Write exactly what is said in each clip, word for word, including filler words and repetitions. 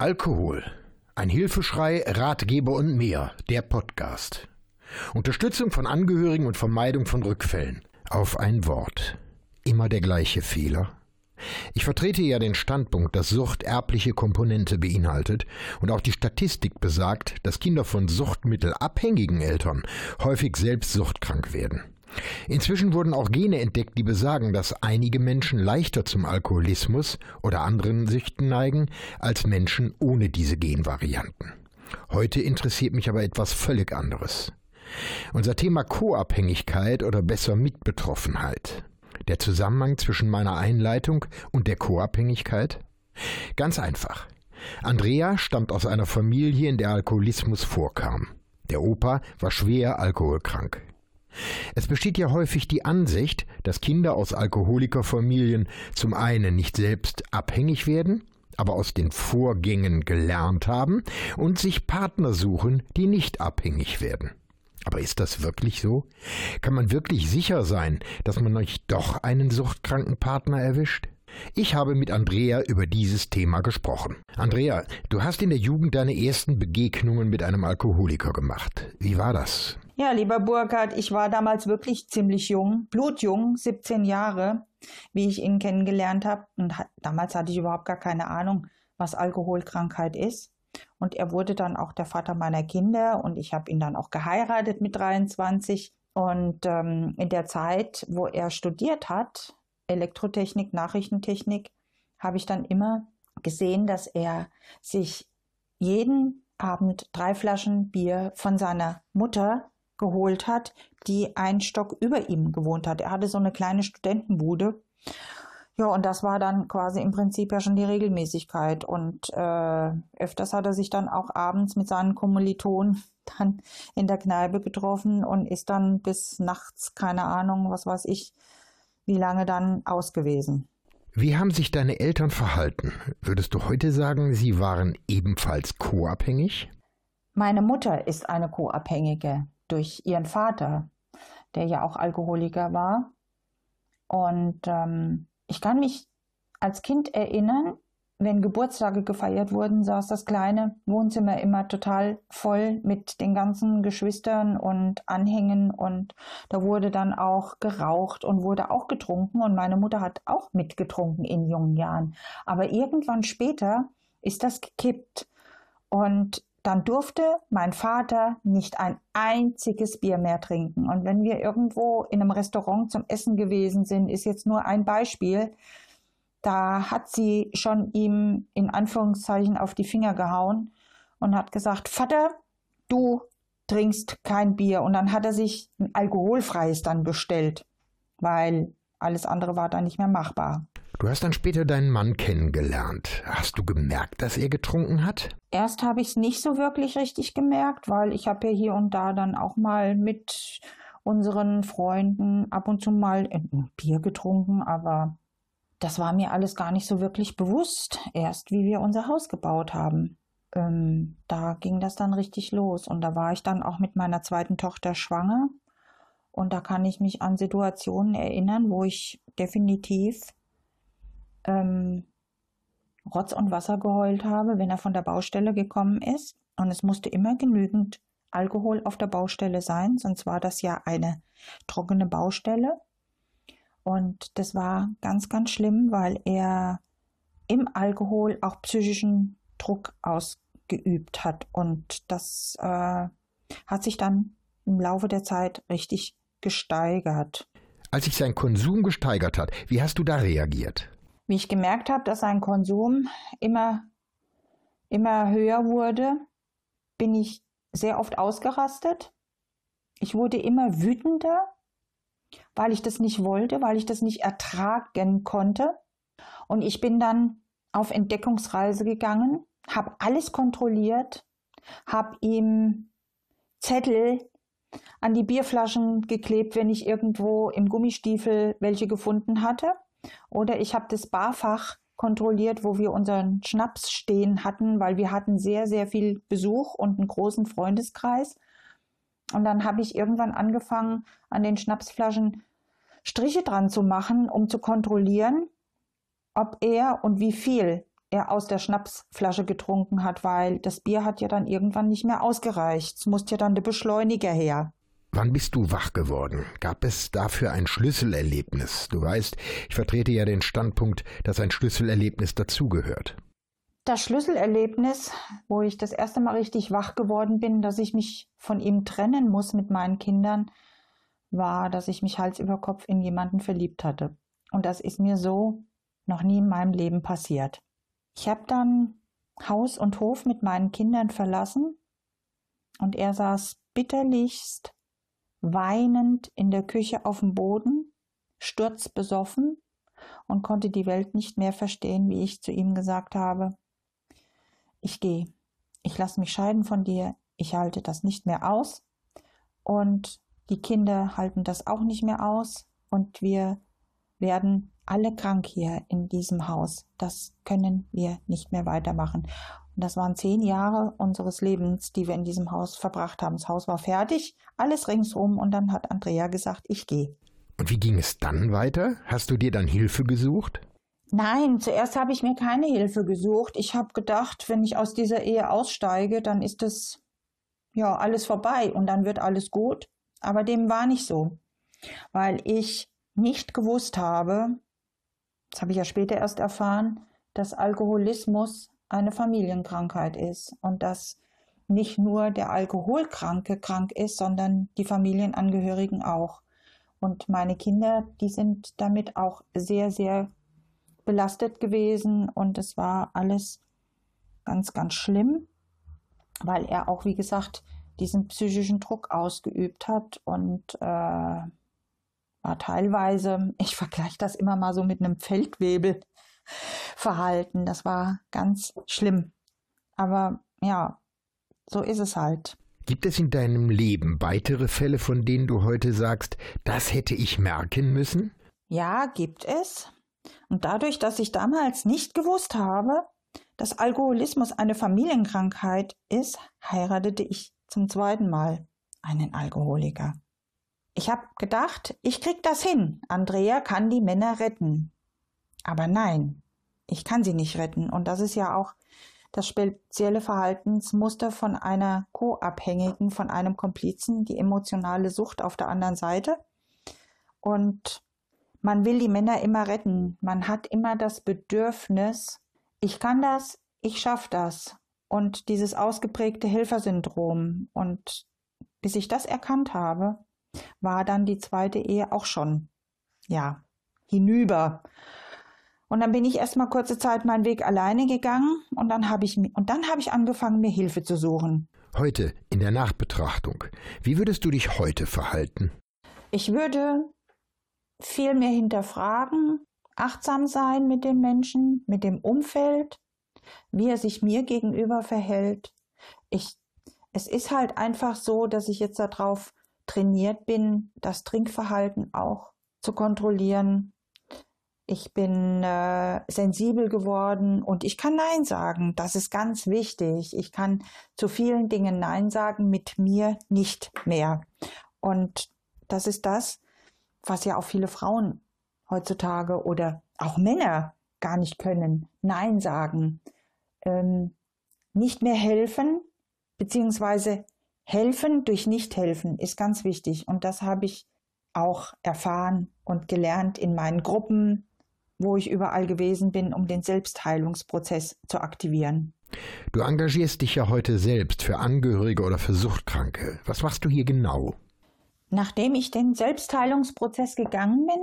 Alkohol. Ein Hilfeschrei, Ratgeber und mehr. Der Podcast. Unterstützung von Angehörigen und Vermeidung von Rückfällen. Auf ein Wort. Immer der gleiche Fehler. Ich vertrete ja den Standpunkt, dass Sucht erbliche Komponente beinhaltet und auch die Statistik besagt, dass Kinder von suchtmittelabhängigen Eltern häufig selbst suchtkrank werden. Inzwischen wurden auch Gene entdeckt, die besagen, dass einige Menschen leichter zum Alkoholismus oder anderen Süchten neigen als Menschen ohne diese Genvarianten. Heute interessiert mich aber etwas völlig anderes. Unser Thema Co-Abhängigkeit oder besser Mitbetroffenheit. Der Zusammenhang zwischen meiner Einleitung und der Co-Abhängigkeit? Ganz einfach. Andrea stammt aus einer Familie, in der Alkoholismus vorkam. Der Opa war schwer alkoholkrank. Es besteht ja häufig die Ansicht, dass Kinder aus Alkoholikerfamilien zum einen nicht selbst abhängig werden, aber aus den Vorgängen gelernt haben und sich Partner suchen, die nicht abhängig werden. Aber ist das wirklich so? Kann man wirklich sicher sein, dass man nicht doch einen suchtkranken Partner erwischt? Ich habe mit Andrea über dieses Thema gesprochen. Andrea, du hast in der Jugend deine ersten Begegnungen mit einem Alkoholiker gemacht. Wie war das? Ja, lieber Burkhard, ich war damals wirklich ziemlich jung, blutjung, siebzehn Jahre, wie ich ihn kennengelernt habe. Und hat, damals hatte ich überhaupt gar keine Ahnung, was Alkoholkrankheit ist. Und er wurde dann auch der Vater meiner Kinder und ich habe ihn dann auch geheiratet mit dreiundzwanzig. Und ähm, in der Zeit, wo er studiert hat, Elektrotechnik, Nachrichtentechnik, habe ich dann immer gesehen, dass er sich jeden Abend drei Flaschen Bier von seiner Mutter geholt hat, die einen Stock über ihm gewohnt hat. Er hatte so eine kleine Studentenbude. Ja, und das war dann quasi im Prinzip ja schon die Regelmäßigkeit. Und äh, öfters hat er sich dann auch abends mit seinen Kommilitonen dann in der Kneipe getroffen und ist dann bis nachts, keine Ahnung, was weiß ich, wie lange dann aus gewesen. Wie haben sich deine Eltern verhalten? Würdest du heute sagen, sie waren ebenfalls co-abhängig? Meine Mutter ist eine Co-Abhängige durch ihren Vater, der ja auch Alkoholiker war. Und ähm, ich kann mich als Kind erinnern, wenn Geburtstage gefeiert wurden, saß das kleine Wohnzimmer immer total voll mit den ganzen Geschwistern und Anhängen und da wurde dann auch geraucht und wurde auch getrunken und meine Mutter hat auch mitgetrunken in jungen Jahren. Aber irgendwann später ist das gekippt und dann durfte mein Vater nicht ein einziges Bier mehr trinken. Und wenn wir irgendwo in einem Restaurant zum Essen gewesen sind, ist jetzt nur ein Beispiel, da hat sie schon ihm in Anführungszeichen auf die Finger gehauen und hat gesagt, Vater, du trinkst kein Bier. Und dann hat er sich ein alkoholfreies dann bestellt, weil alles andere war dann nicht mehr machbar. Du hast dann später deinen Mann kennengelernt. Hast du gemerkt, dass er getrunken hat? Erst habe ich es nicht so wirklich richtig gemerkt, weil ich habe ja hier und da dann auch mal mit unseren Freunden ab und zu mal ein Bier getrunken, aber das war mir alles gar nicht so wirklich bewusst, erst wie wir unser Haus gebaut haben. Ähm, da ging das dann richtig los und da war ich dann auch mit meiner zweiten Tochter schwanger und da kann ich mich an Situationen erinnern, wo ich definitiv Ähm, Rotz und Wasser geheult habe, wenn er von der Baustelle gekommen ist. Und es musste immer genügend Alkohol auf der Baustelle sein, sonst war das ja eine trockene Baustelle. Und das war ganz, ganz schlimm, weil er im Alkohol auch psychischen Druck ausgeübt hat. Und das äh, hat sich dann im Laufe der Zeit richtig gesteigert. Als sich sein Konsum gesteigert hat, wie hast du da reagiert? Wie ich gemerkt habe, dass sein Konsum immer, immer höher wurde, bin ich sehr oft ausgerastet. Ich wurde immer wütender, weil ich das nicht wollte, weil ich das nicht ertragen konnte. Und ich bin dann auf Entdeckungsreise gegangen, habe alles kontrolliert, habe ihm Zettel an die Bierflaschen geklebt, wenn ich irgendwo im Gummistiefel welche gefunden hatte. Oder ich habe das Barfach kontrolliert, wo wir unseren Schnaps stehen hatten, weil wir hatten sehr, sehr viel Besuch und einen großen Freundeskreis. Und dann habe ich irgendwann angefangen, an den Schnapsflaschen Striche dran zu machen, um zu kontrollieren, ob er und wie viel er aus der Schnapsflasche getrunken hat, weil das Bier hat ja dann irgendwann nicht mehr ausgereicht. Es musste ja dann der Beschleuniger her. Wann bist du wach geworden? Gab es dafür ein Schlüsselerlebnis? Du weißt, ich vertrete ja den Standpunkt, dass ein Schlüsselerlebnis dazugehört. Das Schlüsselerlebnis, wo ich das erste Mal richtig wach geworden bin, dass ich mich von ihm trennen muss mit meinen Kindern, war, dass ich mich Hals über Kopf in jemanden verliebt hatte. Und das ist mir so noch nie in meinem Leben passiert. Ich habe dann Haus und Hof mit meinen Kindern verlassen und er saß bitterlichst weinend in der Küche auf dem Boden, sturzbesoffen und konnte die Welt nicht mehr verstehen, wie ich zu ihm gesagt habe: Ich gehe, ich lasse mich scheiden von dir, ich halte das nicht mehr aus und die Kinder halten das auch nicht mehr aus und wir werden alle krank hier in diesem Haus. Das können wir nicht mehr weitermachen. Und das waren zehn Jahre unseres Lebens, die wir in diesem Haus verbracht haben. Das Haus war fertig, alles ringsum und dann hat Andrea gesagt, ich gehe. Und wie ging es dann weiter? Hast du dir dann Hilfe gesucht? Nein, zuerst habe ich mir keine Hilfe gesucht. Ich habe gedacht, wenn ich aus dieser Ehe aussteige, dann ist das ja alles vorbei und dann wird alles gut. Aber dem war nicht so, weil ich nicht gewusst habe, das habe ich ja später erst erfahren, dass Alkoholismus eine Familienkrankheit ist und dass nicht nur der Alkoholkranke krank ist, sondern die Familienangehörigen auch. Und meine Kinder, die sind damit auch sehr, sehr belastet gewesen und es war alles ganz, ganz schlimm, weil er auch, wie gesagt, diesen psychischen Druck ausgeübt hat und äh, war teilweise, ich vergleiche das immer mal so mit einem Feldwebelverhalten, das war ganz schlimm. Aber ja, so ist es halt. Gibt es in deinem Leben weitere Fälle, von denen du heute sagst, das hätte ich merken müssen? Ja, gibt es. Und dadurch, dass ich damals nicht gewusst habe, dass Alkoholismus eine Familienkrankheit ist, heiratete ich zum zweiten Mal einen Alkoholiker. Ich habe gedacht, ich krieg das hin. Andrea kann die Männer retten. Aber nein, ich kann sie nicht retten. Und das ist ja auch das spezielle Verhaltensmuster von einer Co-Abhängigen, von einem Komplizen, die emotionale Sucht auf der anderen Seite. Und man will die Männer immer retten. Man hat immer das Bedürfnis, ich kann das, ich schaffe das. Und dieses ausgeprägte Helfersyndrom. Und bis ich das erkannt habe, war dann die zweite Ehe auch schon, ja, hinüber. Und dann bin ich erstmal kurze Zeit meinen Weg alleine gegangen und dann habe ich, und dann habe ich angefangen, mir Hilfe zu suchen. Heute, in der Nachbetrachtung, wie würdest du dich heute verhalten? Ich würde viel mehr hinterfragen, achtsam sein mit dem Menschen, mit dem Umfeld, wie er sich mir gegenüber verhält. Ich, es ist halt einfach so, dass ich jetzt darauf trainiert bin, das Trinkverhalten auch zu kontrollieren. Ich bin äh, sensibel geworden und ich kann Nein sagen. Das ist ganz wichtig. Ich kann zu vielen Dingen Nein sagen, mit mir nicht mehr. Und das ist das, was ja auch viele Frauen heutzutage oder auch Männer gar nicht können. Nein sagen. Ähm, nicht mehr helfen, beziehungsweise helfen durch Nicht-Helfen ist ganz wichtig. Und das habe ich auch erfahren und gelernt in meinen Gruppen, wo ich überall gewesen bin, um den Selbstheilungsprozess zu aktivieren. Du engagierst dich ja heute selbst für Angehörige oder für Suchtkranke. Was machst du hier genau? Nachdem ich den Selbstheilungsprozess gegangen bin,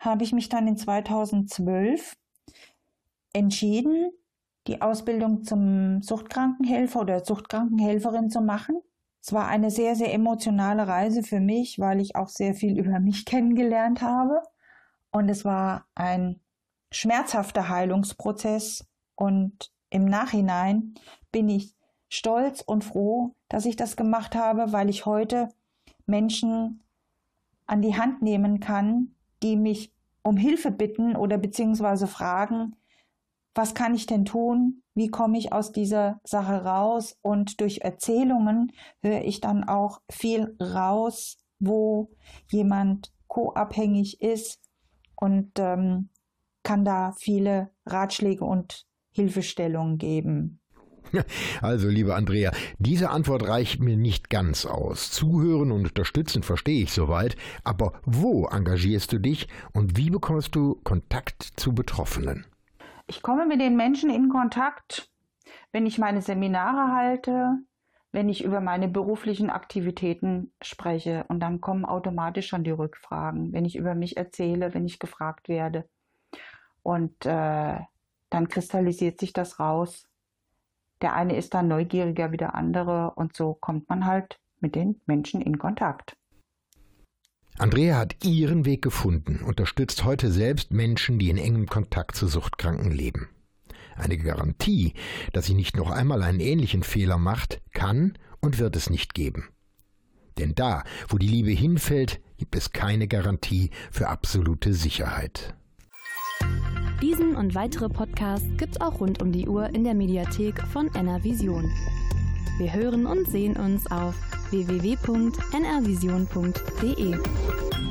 habe ich mich dann in zweitausendzwölf entschieden, die Ausbildung zum Suchtkrankenhelfer oder Suchtkrankenhelferin zu machen. Es war eine sehr, sehr emotionale Reise für mich, weil ich auch sehr viel über mich kennengelernt habe. Und es war ein schmerzhafter Heilungsprozess. Und im Nachhinein bin ich stolz und froh, dass ich das gemacht habe, weil ich heute Menschen an die Hand nehmen kann, die mich um Hilfe bitten oder beziehungsweise fragen, was kann ich denn tun? Wie komme ich aus dieser Sache raus? Und durch Erzählungen höre ich dann auch viel raus, wo jemand co-abhängig ist und ähm, kann da viele Ratschläge und Hilfestellung geben. Also, liebe Andrea, diese Antwort reicht mir nicht ganz aus. Zuhören und unterstützen verstehe ich soweit, aber wo engagierst du dich und wie bekommst du Kontakt zu Betroffenen? Ich komme mit den Menschen in Kontakt, wenn ich meine Seminare halte, wenn ich über meine beruflichen Aktivitäten spreche, und dann kommen automatisch schon die Rückfragen, wenn ich über mich erzähle, wenn ich gefragt werde. Und äh, dann kristallisiert sich das raus. Der eine ist dann neugieriger wie der andere und so kommt man halt mit den Menschen in Kontakt. Andrea hat ihren Weg gefunden, unterstützt heute selbst Menschen, die in engem Kontakt zu Suchtkranken leben. Eine Garantie, dass sie nicht noch einmal einen ähnlichen Fehler macht, kann und wird es nicht geben. Denn da, wo die Liebe hinfällt, gibt es keine Garantie für absolute Sicherheit. Diesen und weitere Podcasts gibt's auch rund um die Uhr in der Mediathek von nrwision. Wir hören und sehen uns auf w w w punkt n r vision punkt d e.